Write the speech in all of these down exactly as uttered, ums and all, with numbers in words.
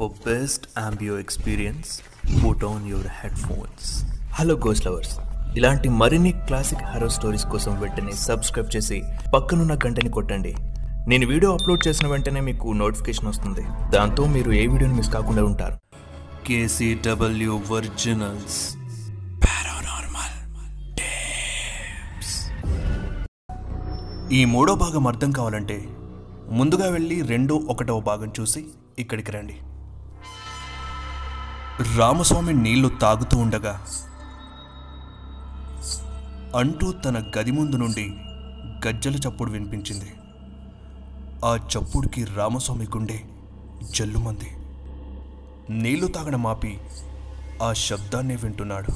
For best Ambio experience, put on your headphones. Hello Ghost Lovers. ఇలాంటి మరిన్ని classic horror stories కోసం వెంటనే subscribe చేసి పక్కనున్న గంటని కొట్టండి. నేను వీడియో అప్లోడ్ చేసిన వెంటనే మీకు నోటిఫికేషన్ వస్తుంది. దాంతో మీరు ఏ వీడియోని మిస్ కాకుండా ఉంటారు. KCW originals paranormal tips. ఈ మూడో భాగం అర్థం కావాలంటే ముందుగా వెళ్ళి రెండో ఒకటో భాగం చూసి ఇక్కడికి రండి. రామస్వామి నీళ్లు తాగుతూ ఉండగా అంటూ తన గది ముందు నుండి గజ్జల చప్పుడు వినిపించింది. ఆ చప్పుడుకి రామస్వామి గుండె జల్లుమంది. నీళ్లు తాగడం ఆపి ఆ శబ్దాన్నే వింటున్నాడు.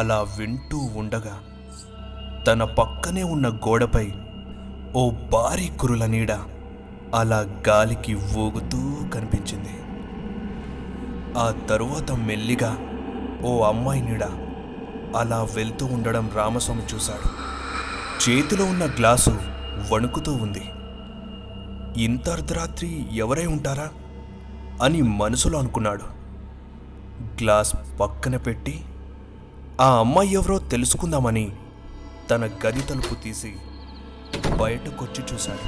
అలా వింటూ ఉండగా తన పక్కనే ఉన్న గోడపై ఓ భారీ కురుల నీడ అలా గాలికి ఊగుతూ కనిపించింది. ఆ తరువాత మెల్లిగా ఓ అమ్మాయి నీడ అలా వెళ్తూ ఉండడం రామస్వామి చూశాడు. చేతిలో ఉన్న గ్లాసు వణుకుతూ ఉంది. ఇంత అర్ధరాత్రి ఎవరై ఉంటారా అని మనసులో అనుకున్నాడు. గ్లాస్ పక్కన పెట్టి ఆ అమ్మాయి ఎవరో తెలుసుకుందామని తన గది తలుపు తీసి బయటకొచ్చి చూశాడు.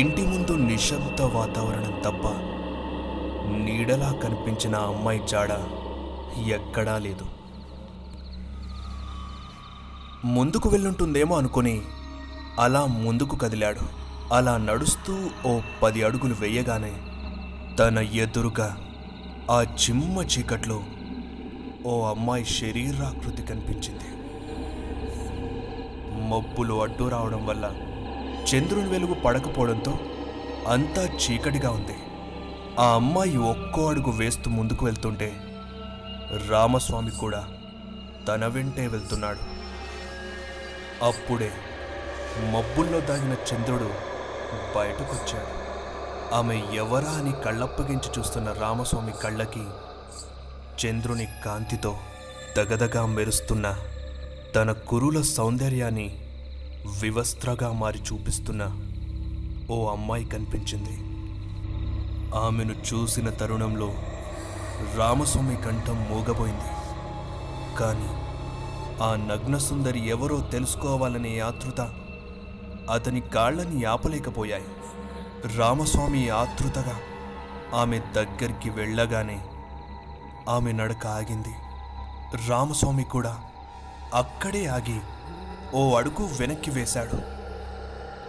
ఇంటి ముందు నిశ్శబ్ద వాతావరణం తప్ప నీడలా కనిపించిన ఆ అమ్మాయి జాడ ఎక్కడా లేదు. ముందుకు వెళ్ళుంటుందేమో అనుకుని అలా ముందుకు కదిలాడు. అలా నడుస్తూ ఓ పది అడుగులు వేయగానే తన ఎదురుగా ఆ చిమ్మ చీకట్లో ఓ అమ్మాయి శరీరాకృతి కనిపించింది. మబ్బులు అడ్డు రావడం వల్ల చంద్రుని వెలుగు పడకపోవడంతో అంతా చీకటిగా ఉంది. ఆ అమ్మాయి ఒక్కో అడుగు వేస్తూ ముందుకు వెళ్తుంటే రామస్వామి కూడా తన వెంటే వెళ్తున్నాడు. అప్పుడే మబ్బుల్లో దాగిన చంద్రుడు బయటకొచ్చాడు. ఆమె ఎవరా అని కళ్ళప్పగించి చూస్తున్న రామస్వామి కళ్ళకి చంద్రుని కాంతితో దగదగా మెరుస్తున్న తన కురుల సౌందర్యాన్ని వివస్త్రగా మారి చూపిస్తున్న ఓ అమ్మాయి కనిపించింది. ఆమెను చూసిన తరుణంలో రామస్వామి కంఠం మూగబోయింది. కానీ ఆ నగ్న సుందరి ఎవరో తెలుసుకోవాలనే ఆతృత అతని కాళ్ళని ఆపలేకపోయాయి. రామస్వామి ఆతృతగా ఆమె దగ్గరికి వెళ్ళగానే ఆమె నడక ఆగింది. రామస్వామి కూడా అక్కడే ఆగి ఓ అడుగు వెనక్కి వేశాడు.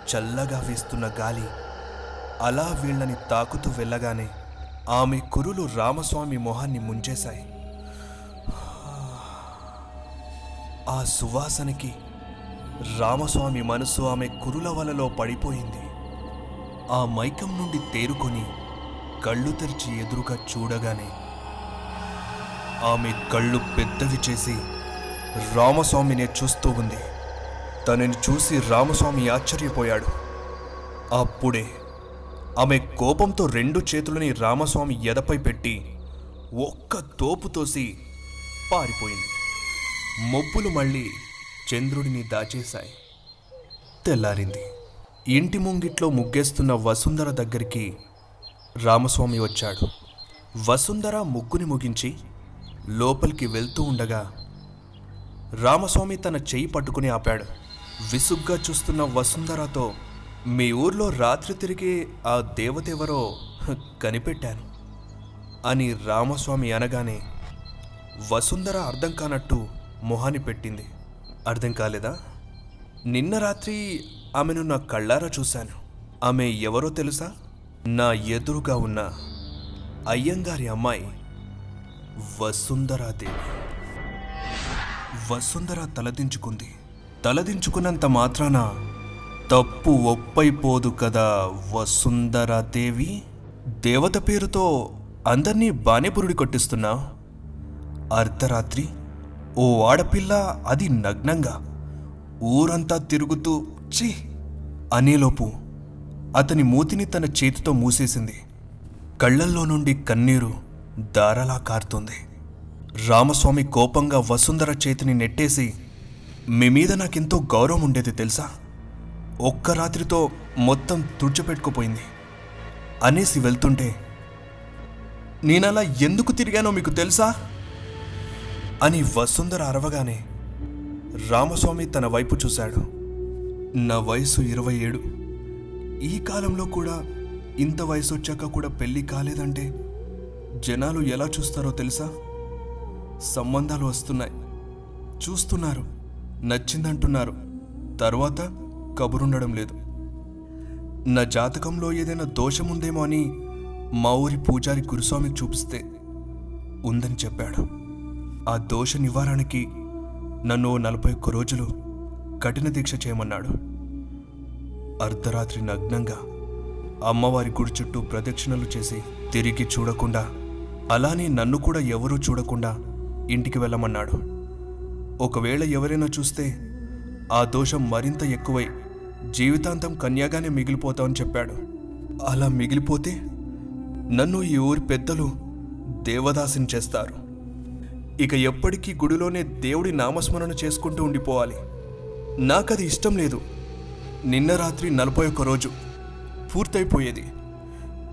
చల్లగా వీస్తున్న గాలి అలా వీళ్ళని తాకుతూ వెళ్ళగానే ఆమె కురులు రామస్వామి మొహాన్ని ముంచేశాయి. ఆ సువాసనకి రామస్వామి మనసు ఆమె కురుల వలలో పడిపోయింది. ఆ మైకం నుండి తేరుకొని కళ్ళు తెరిచి ఎదురుగా చూడగానే ఆమె కళ్ళు పెద్దవి చేసి రామస్వామినే చూస్తూ ఉంది. తనని చూసి రామస్వామి ఆశ్చర్యపోయాడు. అప్పుడే ఆమె కోపంతో రెండు చేతులని రామస్వామి ఎదపై పెట్టి ఒక్క తోపు తోసి పారిపోయింది. మబ్బులు మళ్ళీ చంద్రుడిని దాచేశాయి. తెల్లారింది. ఇంటి ముంగిట్లో ముగ్గేస్తున్న వసుంధర దగ్గరికి రామస్వామి వచ్చాడు. వసుంధర ముగ్గుని ముగించి లోపలికి వెళ్తూ ఉండగా రామస్వామి తన చెయ్యి పట్టుకుని ఆపాడు. విసుగ్గా చూస్తున్న వసుంధరతో, మీ ఊర్లో రాత్రి తిరిగి ఆ దేవతెవరో కనిపెట్టాను అని రామస్వామి అనగానే వసుంధర అర్థం కానట్టు మొహాన్ని పెట్టింది. అర్థం కాలేదా? నిన్న రాత్రి ఆమెను నా కళ్ళారా చూశాను. ఆమె ఎవరో తెలుసా? నా ఎదురుగా ఉన్న అయ్యంగారి అమ్మాయి వసుంధరాదేవి. వసుంధర తలదించుకుంది. తలదించుకున్నంత మాత్రాన తప్పు ఒప్పైపోదు కదా వసుంధరాదేవి. దేవత పేరుతో అందరినీ బానే పురుడి కొట్టిస్తున్నావు. అర్ధరాత్రి ఓ ఆడపిల్ల, అది నగ్నంగా ఊరంతా తిరుగుతూ చి అనేలోపు అతని మూతిని తన చేతితో మూసేసింది. కళ్ళల్లో నుండి కన్నీరు దారలా కారుతుంది. రామస్వామి కోపంగా వసుంధర చేతిని నెట్టేసి, మీ మీద నాకెంతో గౌరవం ఉండేది తెలుసా? ఒక్క రాత్రితో మొత్తం తుడిచిపెట్టుకుపోయింది. అనేసి వెళ్తుంటే, నేనలా ఎందుకు తిరిగానో మీకు తెలుసా అని వసుంధర అరవగానే రామస్వామి తన వైపు చూశాడు. నా వయసు ఇరవై ఏడు. ఈ కాలంలో కూడా ఇంత వయసు వచ్చాక కూడా పెళ్ళి కాలేదంటే జనాలు ఎలా చూస్తారో తెలుసా? సంబంధాలు వస్తున్నాయి, చూస్తున్నారు, నచ్చిందంటున్నారు, తర్వాత కబురుండడం లేదు. నా జాతకంలో ఏదైనా దోషముందేమో అని మా ఊరి పూజారి గురుస్వామికి చూపిస్తే ఉందని చెప్పాడు. ఆ దోష నివారణకి నన్ను నలభై ఒక్క రోజులు కఠిన దీక్ష చేయమన్నాడు. అర్ధరాత్రి నగ్నంగా అమ్మవారి గుడి చుట్టూ ప్రదక్షిణలు చేసి తిరిగి చూడకుండా, అలానే నన్ను కూడా ఎవరూ చూడకుండా ఇంటికి వెళ్ళమన్నాడు. ఒకవేళ ఎవరైనా చూస్తే ఆ దోషం మరింత ఎక్కువై జీవితాంతం కన్యాగానే మిగిలిపోతామని చెప్పాడు. అలా మిగిలిపోతే నన్ను ఈ ఊరి పెద్దలు దేవదాసిని చేస్తారు. ఇక ఎప్పటికీ గుడిలోనే దేవుడి నామస్మరణ చేసుకుంటూ ఉండిపోవాలి. నాకది ఇష్టం లేదు. నిన్న రాత్రి నలభై ఒక్క రోజు పూర్తయిపోయేది,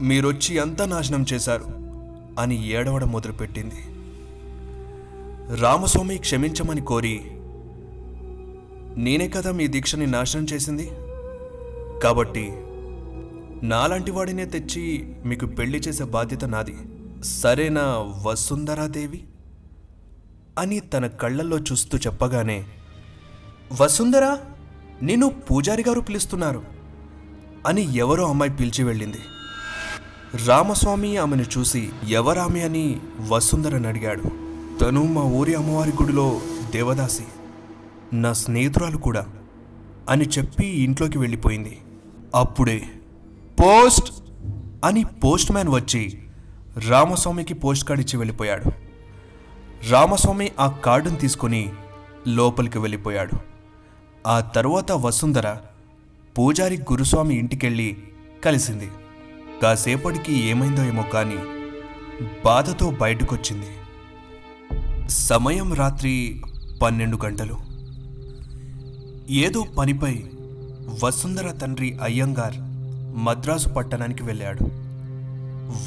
మీరొచ్చి అంతా నాశనం చేశారు అని ఏడవడం మొదలుపెట్టింది. రామస్వామి క్షమించమని కోరి, నేనే కదా మీ దీక్షని నాశనం చేసింది, కాబట్టి నాలాంటి వాడినే తెచ్చి మీకు పెళ్లి చేసే బాధ్యత నాది, సరేనా వసుంధరాదేవి అని తన కళ్ళల్లో చూస్తూ చెప్పగానే, వసుంధర నిన్ను పూజారి గారు పిలుస్తున్నారు అని ఎవరో అమ్మాయి పిలిచి వెళ్ళింది. రామస్వామి ఆమెను చూసి ఎవరామె అని వసుంధరని అడిగాడు. తను మా ఊరి అమ్మవారి గుడిలో దేవదాసి, నా స్నేహితురాలు కూడా అని చెప్పి ఇంట్లోకి వెళ్ళిపోయింది. అప్పుడే పోస్ట్ అని పోస్ట్ మ్యాన్ వచ్చి రామస్వామికి పోస్ట్ కార్డు ఇచ్చి వెళ్ళిపోయాడు. రామస్వామి ఆ కార్డును తీసుకుని లోపలికి వెళ్ళిపోయాడు. ఆ తర్వాత వసుంధర పూజారి గురుస్వామి ఇంటికెళ్ళి కలిసింది. కాసేపటికి ఏమైందో ఏమో కానీ బాధతో బయటకొచ్చింది. సమయం రాత్రి పన్నెండు గంటలు. ఏదో పనిపై వసుంధర తండ్రి అయ్యంగార్ మద్రాసు పట్టణానికి వెళ్ళాడు.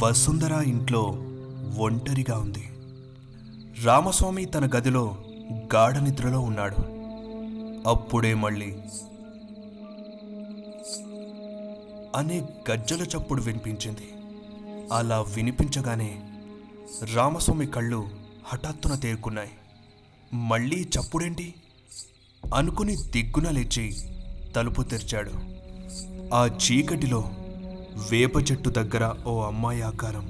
వసుంధర ఇంట్లో ఒంటరిగా ఉంది. రామస్వామి తన గదిలో గాఢ నిద్రలో ఉన్నాడు. అప్పుడే మళ్ళీ అనే గజ్జల చప్పుడు వినిపించింది. అలా వినిపించగానే రామస్వామి కళ్ళు హఠాత్తున తేరుకున్నాయి. మళ్ళీ చప్పుడేంటి అనుకుని దిగ్గున లేచి తలుపు తెరిచాడు. ఆ చీకటిలో వేప చెట్టు దగ్గర ఓ అమ్మాయి ఆకారం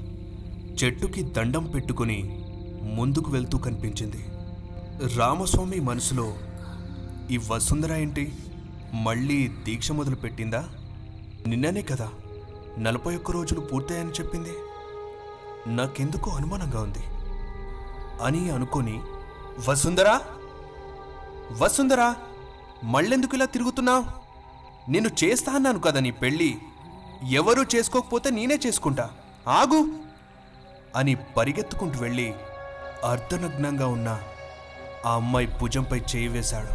చెట్టుకి దండం పెట్టుకుని ముందుకు వెళ్తూ కనిపించింది. రామస్వామి మనసులో, ఈ వసుంధర ఏంటి మళ్ళీ దీక్ష మొదలు పెట్టిందా? నిన్ననే కదా నలభై ఒక్క రోజులు పూర్తయ్యని చెప్పింది, నాకెందుకో అనుమానంగా ఉంది అని అనుకొని, వసుంధరా వసుంధరా మళ్ళెందుకు ఇలా తిరుగుతున్నావు? నేను చేస్తా అన్నాను కదా నీ పెళ్ళి, ఎవరూ చేసుకోకపోతే నేనే చేసుకుంటా, ఆగు అని పరిగెత్తుకుంటూ వెళ్ళి అర్ధనగ్నంగా ఉన్న ఆ అమ్మాయి భుజంపై చేయి వేశాడు.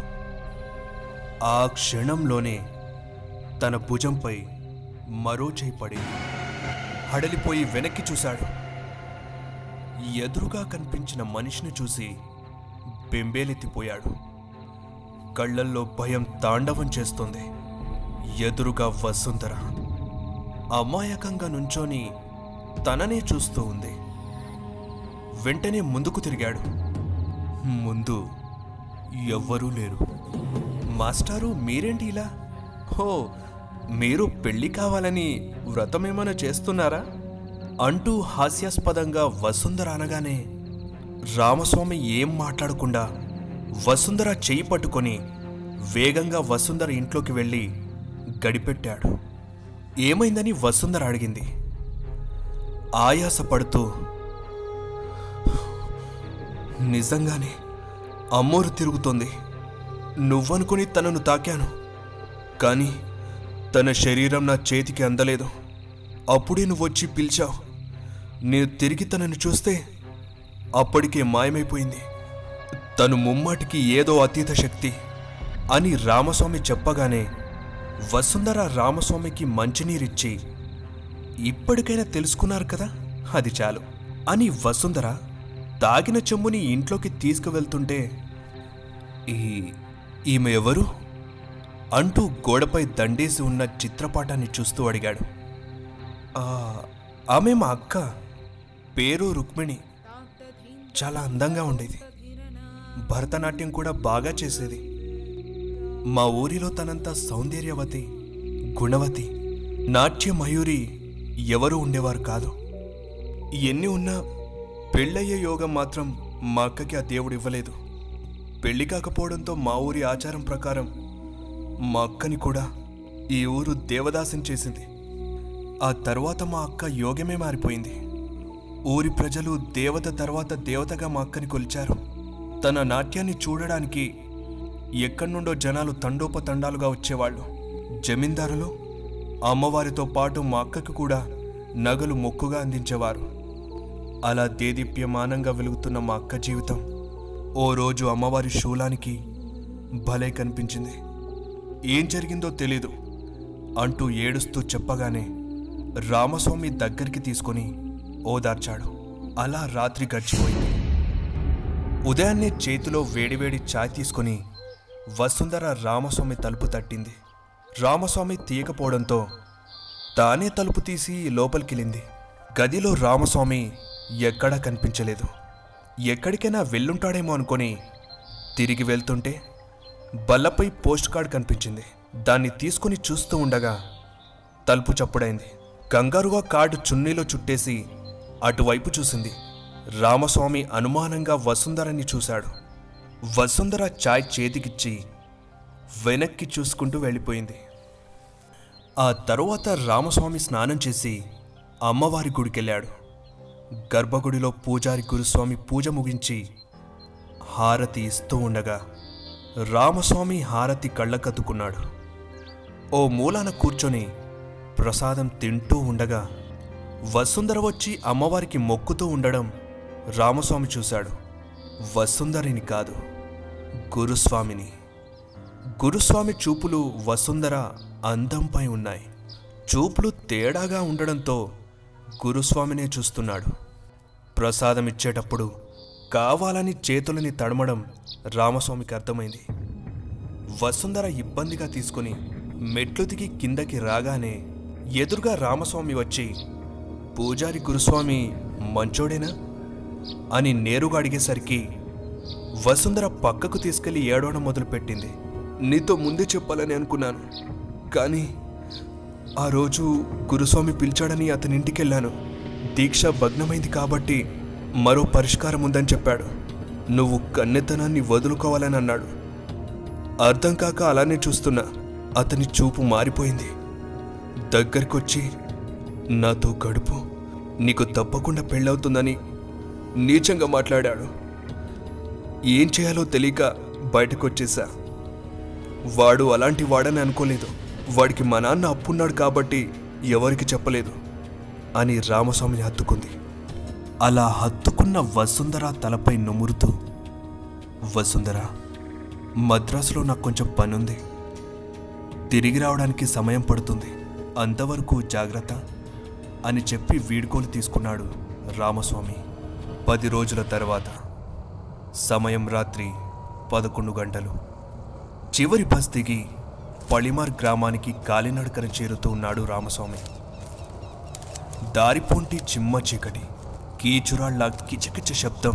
ఆ క్షణంలోనే తన భుజంపై మరో చేయి పడింది. హడలిపోయి వెనక్కి చూశాడు. ఎదురుగా కనిపించిన మనిషిని చూసి బెంబేలెత్తిపోయాడు. కళ్ళల్లో భయం తాండవం చేస్తుంది. ఎదురుగా వసుంధర అమాయకంగా నుంచోని తననే చూస్తూ ఉంది. వెంటనే ముందుకు తిరిగాడు. ముందు ఎవ్వరూ లేరు. మాస్టారు మీరేంటి ఇలా? హో, మీరు పెళ్ళి కావాలని వ్రతమేమైనా చేస్తున్నారా అంటూ హాస్యాస్పదంగా వసుంధర అనగానే, రామస్వామి ఏం మాట్లాడకుండా వసుంధర చేయి పట్టుకొని వేగంగా వసుంధర ఇంట్లోకి వెళ్ళి గడిపెట్టాడు. ఏమైందని వసుంధర అడిగింది. ఆయాసపడుతూ, నిజంగానే అమ్మోరు తిరుగుతోంది, నువ్వనుకుని తనను తాకాను, కానీ తన శరీరం నా చేతికి అందలేదు, అప్పుడే నువ్వు వచ్చి పిలిచావు, నేను తిరిగి తనని చూస్తే అప్పటికే మాయమైపోయింది, తను ముమ్మాటికి ఏదో అతీత శక్తి అని రామస్వామి చెప్పగానే వసుంధర రామస్వామికి మంచినీరిచ్చి ఇప్పటికైనా తెలుసుకున్నారు కదా, అది చాలు అని వసుంధర తాగిన చెంబుని ఇంట్లోకి తీసుకువెళ్తుంటే, ఈ ఈమె ఎవరు అంటూ గోడపై దండేసి ఉన్న చిత్రపటాన్ని చూస్తూ అడిగాడు. ఆమె మా అక్క, పేరు రుక్మిణి. చాలా అందంగా ఉండేది, భరతనాట్యం కూడా బాగా చేసేది. మా ఊరిలో తనంత సౌందర్యవతి, గుణవతి, నాట్య మయూరి ఎవరూ ఉండేవారు కాదు. ఎన్ని ఉన్నా పెళ్ళయ్యే యోగం మాత్రం మా అక్కకి ఆ దేవుడు ఇవ్వలేదు. పెళ్లి కాకపోవడంతో మా ఊరి ఆచారం ప్రకారం మా అక్కని కూడా ఈ ఊరు దేవదాసిని చేసింది. ఆ తర్వాత మా అక్క యోగమే మారిపోయింది. ఊరి ప్రజలు దేవత తర్వాత దేవతగా మా అక్కని కొలిచారు. తన నాట్యాన్ని చూడడానికి ఎక్కడి నుండో జనాలు తండోపతండాలుగా వచ్చేవాళ్ళు. జమీందారులు అమ్మవారితో పాటు మా అక్కకు కూడా నగలు మొక్కుగా అందించేవారు. అలా దేదీప్యమానంగా వెలుగుతున్న మా అక్క జీవితం ఓ రోజు అమ్మవారి శూలానికి భలే కనిపించింది. ఏం జరిగిందో తెలీదు అంటూ ఏడుస్తూ చెప్పగానే రామస్వామి దగ్గరికి తీసుకొని ఓదార్చాడు. అలా రాత్రి గడిచిపోయింది. ఉదయాన్నే చేతిలో వేడివేడి చాయ్ తీసుకొని వసుంధర రామస్వామి తలుపు తట్టింది. రామస్వామి తీయకపోవడంతో తానే తలుపు తీసి లోపలికెళ్ళింది. గదిలో రామస్వామి ఎక్కడా కనిపించలేదు. ఎక్కడికైనా వెళ్ళుంటాడేమో అనుకొని తిరిగి వెళ్తుంటే బల్లపై పోస్ట్ కార్డ్ కనిపించింది. దాన్ని తీసుకుని చూస్తూ ఉండగా తలుపు చప్పుడైంది. కంగారుగా కార్డు చున్నీలో చుట్టేసి అటువైపు చూసింది. రామస్వామి అనుమానంగా వసుంధరని చూశాడు. వసుంధర చాయ్ చేతికిచ్చి వెనక్కి చూసుకుంటూ వెళ్ళిపోయింది. ఆ తరువాత రామస్వామి స్నానం చేసి అమ్మవారి గుడికెళ్ళాడు. గర్భగుడిలో పూజారి గురుస్వామి పూజ ముగించి హారతి ఇస్తూ ఉండగా రామస్వామి హారతి కళ్ళకద్దుకున్నాడు. ఓ మూలాన కూర్చొని ప్రసాదం తింటూ ఉండగా వసుంధర వచ్చి అమ్మవారికి మొక్కుతూ ఉండడం రామస్వామి చూశాడు. వసుంధరిని కాదు, గురుస్వామిని. గురుస్వామి చూపులు వసుంధర అందంపై ఉన్నాయి. చూపులు తేడాగా ఉండడంతో గురుస్వామినే చూస్తున్నాడు. ప్రసాదం ఇచ్చేటప్పుడు కావాలని చేతులని తడమడం రామస్వామికి అర్థమైంది. వసుంధర ఇబ్బందిగా తీసుకుని మెట్లు దిగి కిందకి రాగానే ఎదురుగా రామస్వామి వచ్చి, పూజారి గురుస్వామి మంచోడేనా అని నేరుగా అడిగేసరికి వసుంధర పక్కకు తీసుకెళ్లి ఏడవడం మొదలుపెట్టింది. నీతో ముందే చెప్పాలని అనుకున్నాను, కానీ ఆ రోజు గురుస్వామి పిలిచాడని అతని ఇంటికి వెళ్ళాను. దీక్ష భగ్నమైంది కాబట్టి మరో పరిష్కారం ఉందని చెప్పాడు. నువ్వు కన్నెతనాన్ని వదులుకోవాలని అన్నాడు. అర్థం కాక అలానే చూస్తున్నా. అతని చూపు మారిపోయింది. దగ్గరికొచ్చి, నాతో గడుపు, నీకు తప్పకుండా పెళ్ళవుతుందని నీచంగా మాట్లాడాడు. ఏం చేయాలో తెలియక బయటకు వచ్చేసా. వాడు అలాంటి వాడని అనుకోలేదు. వాడికి మా నాన్న అప్పున్నాడు కాబట్టి ఎవరికి చెప్పలేదు అని రామస్వామిని హత్తుకుంది. అలా హత్తుకున్న వసుంధర తలపై నుమురుతూ, వసుంధర, మద్రాసులో నాకు కొంచెం పనుంది, తిరిగి రావడానికి సమయం పడుతుంది, అంతవరకు జాగ్రత్త అని చెప్పి వీడ్కోలు తీసుకున్నాడు రామస్వామి. పది రోజుల తర్వాత, సమయం రాత్రి పదకొండు గంటలు. చివరి బస్ దిగి పలిమార్ గ్రామానికి కాలినడకన చేరుతూ ఉన్నాడు రామస్వామి. దారిపొంటి చిమ్మ చీకటి, కీచురాళ్ళ కిచకిచ శబ్దం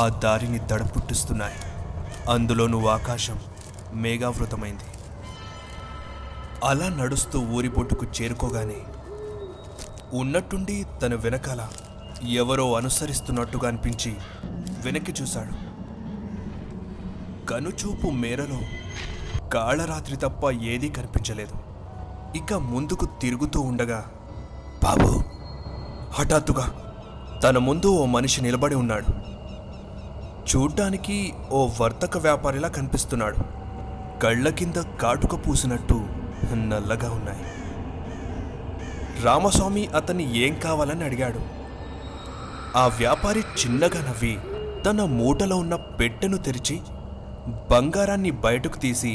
ఆ దారిని దడపుట్టిస్తున్నాయి. అందులోనూ ఆకాశం మేఘావృతమైంది. అలా నడుస్తూ ఊరి బొట్టుకు చేరుకోగానే ఉన్నట్టుండి తన వెనకాల ఎవరో అనుసరిస్తున్నట్టుగా అనిపించి వెనక్కి చూశాడు. కనుచూపు మేరలో కాళరాత్రి తప్ప ఏదీ కనిపించలేదు. ఇక ముందుకు తిరుగుతూ ఉండగా బాబు, హఠాత్తుగా తన ముందు ఓ మనిషి నిలబడి ఉన్నాడు. చూడ్డానికి ఓ వర్తక వ్యాపారిలా కనిపిస్తున్నాడు. కళ్ళ కింద కాటుక పూసినట్టు నల్లగా ఉన్నాయి. రామస్వామి అతన్ని ఏం కావాలని అడిగాడు. ఆ వ్యాపారి చిన్నగా నవ్వి తన మూటలో ఉన్న పెట్టెను తెరిచి బంగారాన్ని బయటకు తీసి,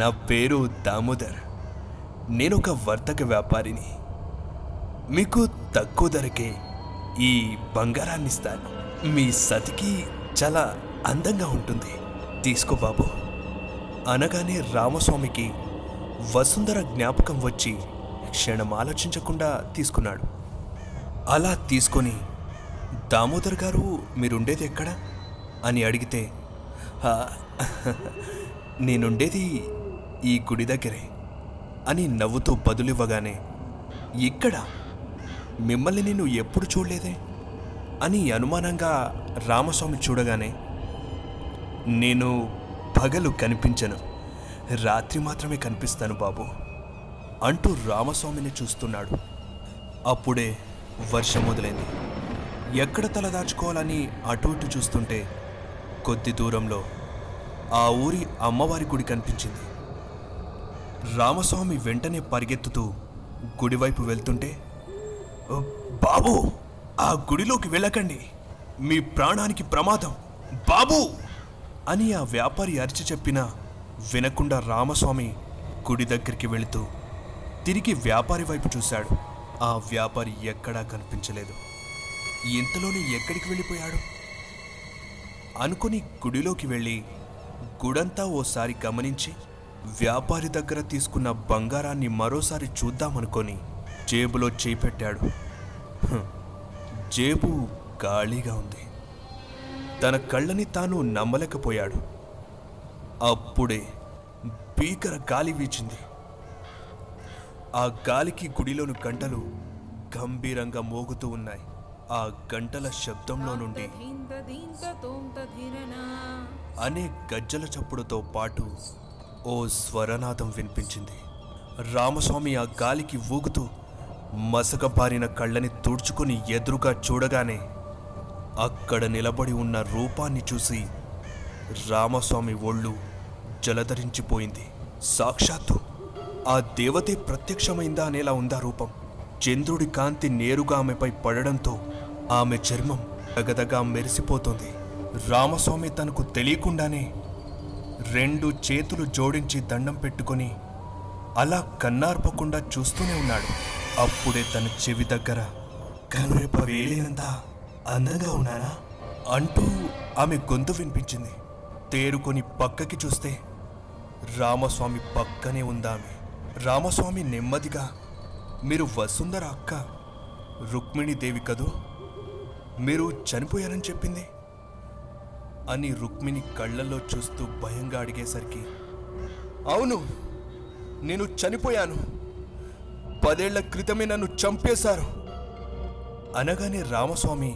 నా పేరు దామోదర్, నేనొక వర్తక వ్యాపారిని. మీకు తక్కువ ధరకే ఈ బంగారాన్ని ఇస్తాను. మీ సతికి చాలా అందంగా ఉంటుంది, తీసుకో బాబు అనగానే రామస్వామికి వసుంధర జ్ఞాపకం వచ్చి క్షణం ఆలోచించకుండా తీసుకున్నాడు. అలా తీసుకొని దామోదర్ గారు మీరుండేది ఎక్కడ అని అడిగితే, నేనుండేది ఈ గుడి దగ్గరే అని నవ్వుతో బదులివ్వగానే, ఇక్కడ మిమ్మల్ని నేను ఎప్పుడు చూడలేదే అని అనుమానంగా రామస్వామి చూడగానే, నేను పగలు కనిపించను, రాత్రి మాత్రమే కనిపిస్తాను బాబు అంటూ రామస్వామిని చూస్తున్నాడు. అప్పుడే వర్షం మొదలైంది. ఎక్కడ తలదాచుకోవాలని అటు ఇటు చూస్తుంటే కొద్ది దూరంలో ఆ ఊరి అమ్మవారి గుడి కనిపించింది. రామస్వామి వెంటనే పరిగెత్తుతూ గుడివైపు వెళ్తుంటే, బాబు ఆ గుడిలోకి వెళ్ళకండి, మీ ప్రాణానికి ప్రమాదం బాబు అని ఆ వ్యాపారి అరిచి చెప్పినా వినకుండా రామస్వామి గుడి దగ్గరికి వెళుతూ తిరిగి వ్యాపారి వైపు చూశాడు. ఆ వ్యాపారి ఎక్కడా కనిపించలేదు. ఇంతలోనే ఎక్కడికి వెళ్ళిపోయాడు అనుకుని గుడిలోకి వెళ్ళి గుడంతా ఓసారి గమనించి వ్యాపారి దగ్గర తీసుకున్న బంగారాన్ని మరోసారి చూద్దామనుకొని జేబులో చేపెట్టాడు. జేబు ఖాళీగా ఉంది. తన కళ్ళని తాను నమ్మలేకపోయాడు. అప్పుడే భీకర గాలి వీచింది. ఆ గాలికి గుడిలోని గంటలు గంభీరంగా మోగుతూ ఉన్నాయి. ఆ గంటల శబ్దంలో నుండి అనే గజ్జల చప్పుడుతో పాటు ఓ స్వరనాదం వినిపించింది. రామస్వామి ఆ గాలికి ఊగుతూ మసకపారిన కళ్ళని తుడుచుకొని ఎదురుగా చూడగానే అక్కడ నిలబడి ఉన్న రూపాన్ని చూసి రామస్వామి ఒళ్ళు జలధరించిపోయింది. సాక్షాత్తు ఆ దేవతే ప్రత్యక్షమైందా అనేలా ఉందా రూపం. చంద్రుడి కాంతి నేరుగా ఆమెపై పడడంతో ఆమె చర్మం తగదగా మెరిసిపోతుంది. రామస్వామి తనకు తెలియకుండానే రెండు చేతులు జోడించి దండం పెట్టుకొని అలా కన్నార్పకుండా చూస్తూనే ఉన్నాడు. అప్పుడే తన చెవి దగ్గర కనురెప్ప వేలినంత అందంగా ఉన్నానా అంటూ ఆమె గొంతు వినిపించింది. తేరుకొని పక్కకి చూస్తే రామస్వామి పక్కనే ఉందామె. రామస్వామి నెమ్మదిగా, మీరు వసుంధర అక్క రుక్మిణీదేవి కదూ, మీరు చనిపోయారని చెప్పింది అని రుక్మిణి కళ్ళల్లో చూస్తూ భయంగా అడిగేసరికి, అవును నేను చనిపోయాను, పదేళ్ల క్రితమే నన్ను చంపేశారు అనగానే రామస్వామి,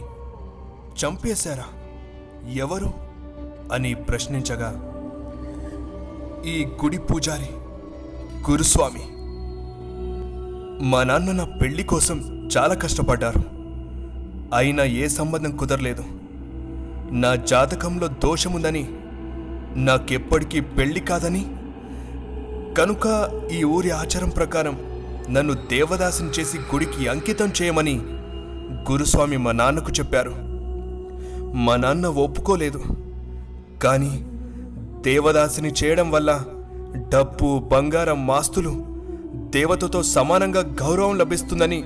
చంపేశారా, ఎవరు అని ప్రశ్నించగా, ఈ గుడి పూజారి గురుస్వామి. మా నాన్న నా పెళ్లి కోసం చాలా కష్టపడ్డారు, అయినా ఏ సంబంధం కుదరలేదు. నా జాతకంలో దోషముందని, నాకెప్పటికీ పెళ్లి కాదని, కనుక ఈ ఊరి ఆచారం ప్రకారం నన్ను దేవదాసిని చేసి గుడికి అంకితం చేయమని గురుస్వామి మా నాన్నకు చెప్పారు. మా నాన్న ఒప్పుకోలేదు, కానీ దేవదాసిని చేయడం వల్ల డబ్బు, బంగారం, ఆస్తులు దేవతతో సమానంగా గౌరవం లభిస్తుందని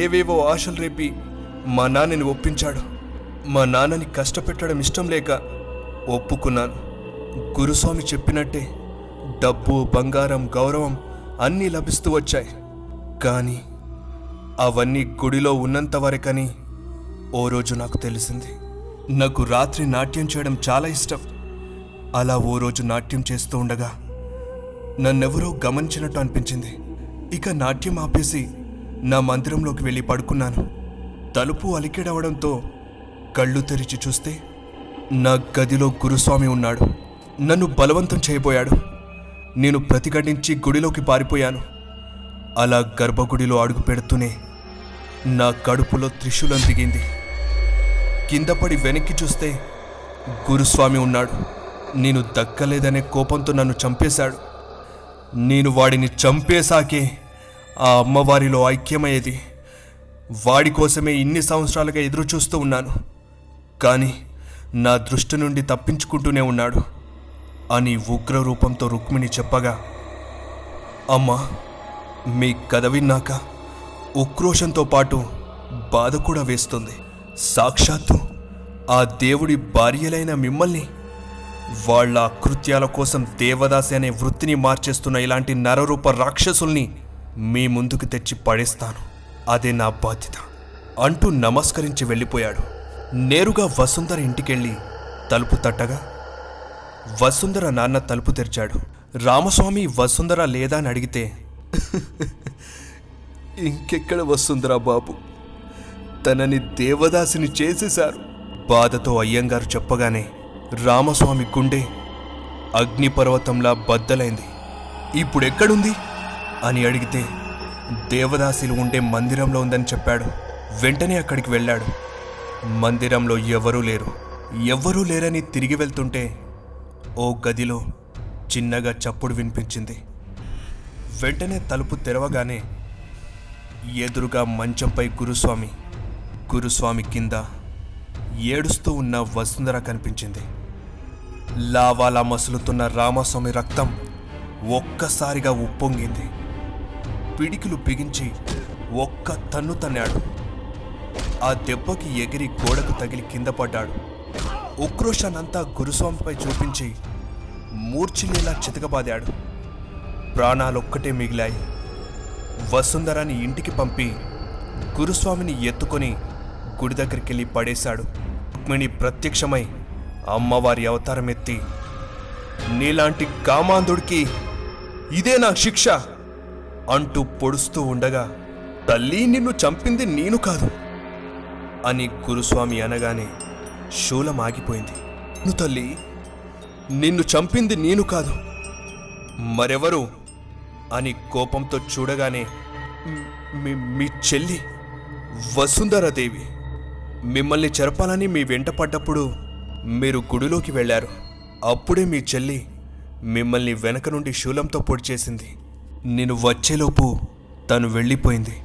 ఏవేవో ఆశలు రేపి మా నాన్నని ఒప్పించాడు. మా నాన్నని కష్టపెట్టడం ఇష్టం లేక ఒప్పుకున్నాను. గురుస్వామి చెప్పినట్టే డబ్బు, బంగారం, గౌరవం అన్నీ లభిస్తూ వచ్చాయి. కానీ అవన్నీ గుడిలో ఉన్నంత వరకని ఓ రోజు నాకు తెలిసింది. నాకు రాత్రి నాట్యం చేయడం చాలా ఇష్టం. అలా ఓ రోజు నాట్యం చేస్తూ ఉండగా నన్నెవరో గమనించినట్టు అనిపించింది. ఇక నాట్యం ఆపేసి నా మందిరంలోకి వెళ్ళి పడుకున్నాను. తలుపు అలికిడవడంతో కళ్ళు తెరిచి చూస్తే నా గదిలో గురుస్వామి ఉన్నాడు. నన్ను బలవంతం చేయబోయాడు. నేను ప్రతిఘటించి గుడిలోకి పారిపోయాను. అలా గర్భగుడిలో అడుగు పెడుతూనే నా కడుపులో త్రిశూలం దిగింది. కిందపడి వెనక్కి చూస్తే గురుస్వామి ఉన్నాడు. నేను దక్కలేదనే కోపంతో నన్ను చంపేశాడు. నేను వాడిని చంపేశాకే ఆ అమ్మవారిలో ఐక్యమయ్యేది. వాడి కోసమే ఇన్ని సంవత్సరాలుగా ఎదురు చూస్తూ ఉన్నాను, కానీ నా దృష్టి నుండి తప్పించుకుంటూనే ఉన్నాడు అని ఉగ్ర రూపంతో రుక్మిణి చెప్పగా, అమ్మా మీ కథ విన్నాక ఉక్రోషంతో పాటు బాధ కూడా వేస్తుంది. సాక్షాత్తు ఆ దేవుడి భార్యలైన మిమ్మల్ని వాళ్ళ కృత్యాల కోసం దేవదాసి అనే వృత్తిని మార్చేస్తున్న ఇలాంటి నరరూప రాక్షసుల్ని మీ ముందుకు తెచ్చి పడేస్తాను, అదే నా బాధ్యత అంటూ నమస్కరించి వెళ్ళిపోయాడు. నేరుగా వసుంధర ఇంటికెళ్ళి తలుపు తట్టగా వసుంధర నాన్న తలుపు తెరిచాడు. రామస్వామి వసుంధర లేదా అని అడిగితే, ఇంకెక్కడ వసుంధర బాబు, తనని దేవదాసిని చేసేశారు బాధతో అయ్యంగారు చెప్పగానే రామస్వామి గుండె అగ్నిపర్వతంలా బద్దలైంది. ఇప్పుడెక్కడుంది అని అడిగితే దేవదాసిలు ఉండే మందిరంలో ఉందని చెప్పాడు. వెంటనే అక్కడికి వెళ్ళాడు. మందిరంలో ఎవరూ లేరు. ఎవ్వరూ లేరని తిరిగి వెళ్తుంటే ఓ గదిలో చిన్నగా చప్పుడు వినిపించింది. వెంటనే తలుపు తెరవగానే ఎదురుగా మంచంపై గురుస్వామి గురుస్వామి కింద ఏడుస్తూ ఉన్న వసుంధర కనిపించింది. లావాలా మసులుతున్న రామస్వామి రక్తం ఒక్కసారిగా ఉప్పొంగింది. పిడికిలు బిగించి ఒక్క తన్ను తన్నాడు. ఆ దెబ్బకి ఎగిరి గోడకు తగిలి కింద పడ్డాడు. ఉక్రోషానంతా గురుస్వామిపై చూపించి మూర్ఛిలేలా చితకబాదాడు. ప్రాణాలొక్కటే మిగిలాయి. వసుంధరాని ఇంటికి పంపి గురుస్వామిని ఎత్తుకొని గుడి దగ్గరికి వెళ్ళి పడేశాడు. రుక్మిణి ప్రత్యక్షమై అమ్మవారి అవతారం ఎత్తి, నీలాంటి కామాంధుడికి ఇదే నా శిక్ష అంటూ పొడుస్తూ ఉండగా, తల్లి నిన్ను చంపింది నేను కాదు అని గురుస్వామి అనగానే శూలం ఆగిపోయింది. నువ్వు తల్లి, నిన్ను చంపింది నేను కాదు మరెవరు అని కోపంతో చూడగానే, మీ చెల్లి వసుంధరాదేవి మిమ్మల్ని చెరపాలని మీ వెంట పడ్డప్పుడు మీరు గుడిలోకి వెళ్ళారు. అప్పుడే మీ చెల్లి మిమ్మల్ని వెనక నుండి శూలంతో పొడిచేసింది. నేను వచ్చేలోపు తను వెళ్ళిపోయింది.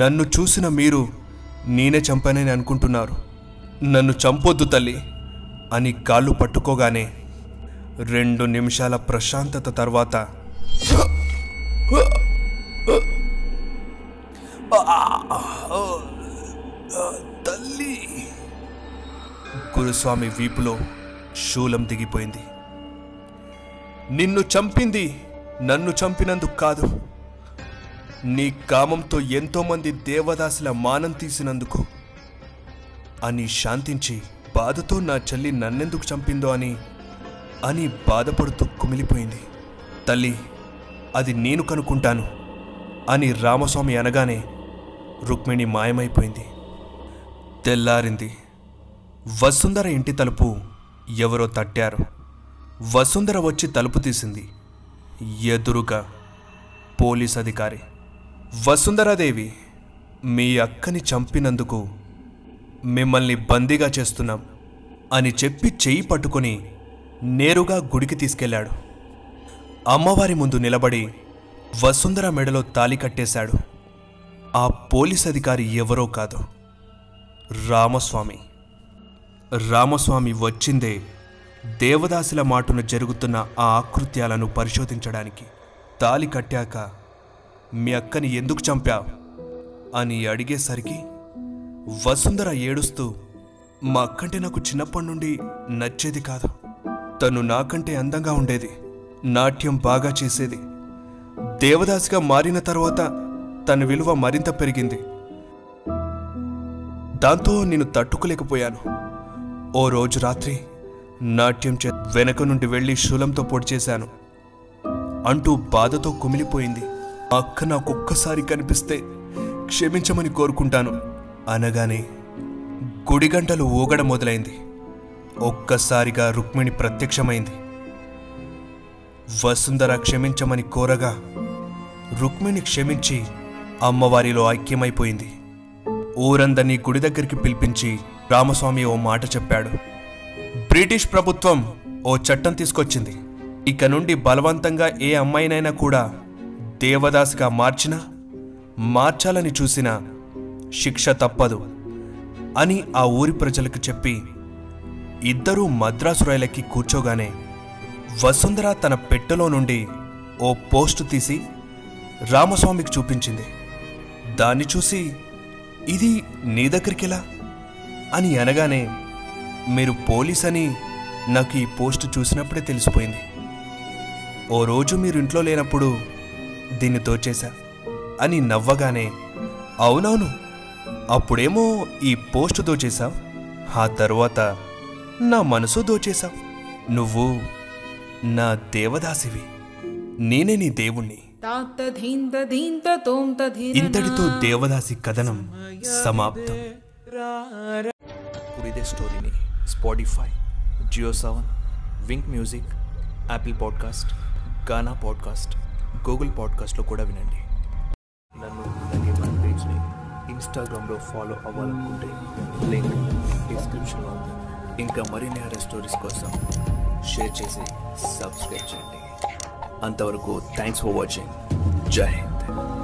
నన్ను చూసిన మీరు నేనే చంపానని అనుకుంటున్నారు. నన్ను చంపొద్దు తల్లి అని కాళ్ళు పట్టుకోగానే రెండు నిమిషాల ప్రశాంతత తర్వాత తల్లి గురుస్వామి వీపులో శూలం దిగిపోయింది. నిన్ను చంపింది నన్ను చంపినందుకు కాదు, నీ కామంతో ఎంతోమంది దేవదాసుల మానం తీసినందుకు అని శాంతించి, బాధతో నా చెల్లి నన్నెందుకు చంపిందో అని అని బాధపడుతూ కుమిలిపోయింది. తల్లి, అది నేను కనుక్కుంటాను అని రామస్వామి అనగానే రుక్మిణి మాయమైపోయింది. తెల్లారింది. వసుంధర ఇంటి తలుపు ఎవరో తట్టారు. వసుంధర వచ్చి తలుపు తీసింది. ఎదురుగా పోలీస్ అధికారి. వసుంధరాదేవి, మీ అక్కని చంపినందుకు మిమ్మల్ని బందీగా చేస్తున్నాం అని చెప్పి చెయ్యి పట్టుకొని నేరుగా గుడికి తీసుకెళ్లాడు. అమ్మవారి ముందు నిలబడి వసుంధర మెడలో తాళి కట్టేశాడు. ఆ పోలీస్ అధికారి ఎవరో కాదు, రామస్వామి. రామస్వామి వచ్చిందే దేవదాసుల మాటున జరుగుతున్న ఆ ఆకృత్యాలను పరిశోధించడానికి. తాళి కట్టాక మీ అక్కని ఎందుకు చంపావు అని అడిగేసరికి వసుంధర ఏడుస్తూ, మా అక్కంటే నాకు చిన్నప్పటి నుండి నచ్చేది కాదు. తను నాకంటే అందంగా ఉండేది, నాట్యం బాగా చేసేది. దేవదాసిగా మారిన తర్వాత తన విలువ మరింత పెరిగింది. దాంతో నేను తట్టుకోలేకపోయాను. ఓ రోజు రాత్రి నాట్యం చే వెనక నుండి వెళ్ళి శూలంతో పొడిచేశాను అంటూ బాధతో కుమిలిపోయింది. అక్క నాకొక్కసారి కనిపిస్తే క్షమించమని కోరుకుంటాను అనగానే గుడిగంటలు ఊగడ మొదలైంది. ఒక్కసారిగా రుక్మిణి ప్రత్యక్షమైంది. వసుంధర క్షమించమని కోరగా రుక్మిణి క్షమించి అమ్మవారిలో ఐక్యమైపోయింది. ఊరందరినీ గుడి దగ్గరికి పిలిపించి రామస్వామి ఓ మాట చెప్పాడు. బ్రిటిష్ ప్రభుత్వం ఓ చట్టం తీసుకొచ్చింది. ఇక నుండి బలవంతంగా ఏ అమ్మాయినైనా కూడా దేవదాసిగా మార్చినా మార్చాలని చూసినా శిక్ష తప్పదు అని ఆ ఊరి ప్రజలకు చెప్పి ఇద్దరూ మద్రాసు రైలెక్కి కూర్చోగానే వసుంధర తన పెట్టెలో నుండి ఓ పోస్టు తీసి రామస్వామికి చూపించింది. దాన్ని చూసి, ఇది నీ దగ్గరికిలా అని అనగానే, మీరు పోలీస్ అని నాకు ఈ పోస్ట్ చూసినప్పుడే తెలిసిపోయింది. ఓ రోజు మీరు ఇంట్లో లేనప్పుడు దీన్ని దోచేశా అని నవ్వగానే, అవునవును అప్పుడేమో ఈ పోస్ట్ దోచేశావు, ఆ తర్వాత నా మనసు దోచేశావు. నువ్వు నా దేవదాసివి, నేనే నీ దేవుణ్ణి. ఇంతటితో దేవదాసి కథనం సమాప్తం. ఇదే స్టోరీని Spotify, Jio seven, Wink music, Apple podcast, Gaana podcast, Google పాడ్కాస్ట్లో కూడా వినండి. నన్ను అలాగే మన పేజ్ని ఇన్స్టాగ్రామ్లో ఫాలో అవ్వాలనుకుంటే లింక్ డిస్క్రిప్షన్లో ఉంది. ఇంకా మరిన్ని హర్రర్ స్టోరీస్ కోసం షేర్ చేసి సబ్స్క్రైబ్ చేయండి. అంతవరకు థ్యాంక్స్ ఫర్ వాచింగ్. జై హింద్.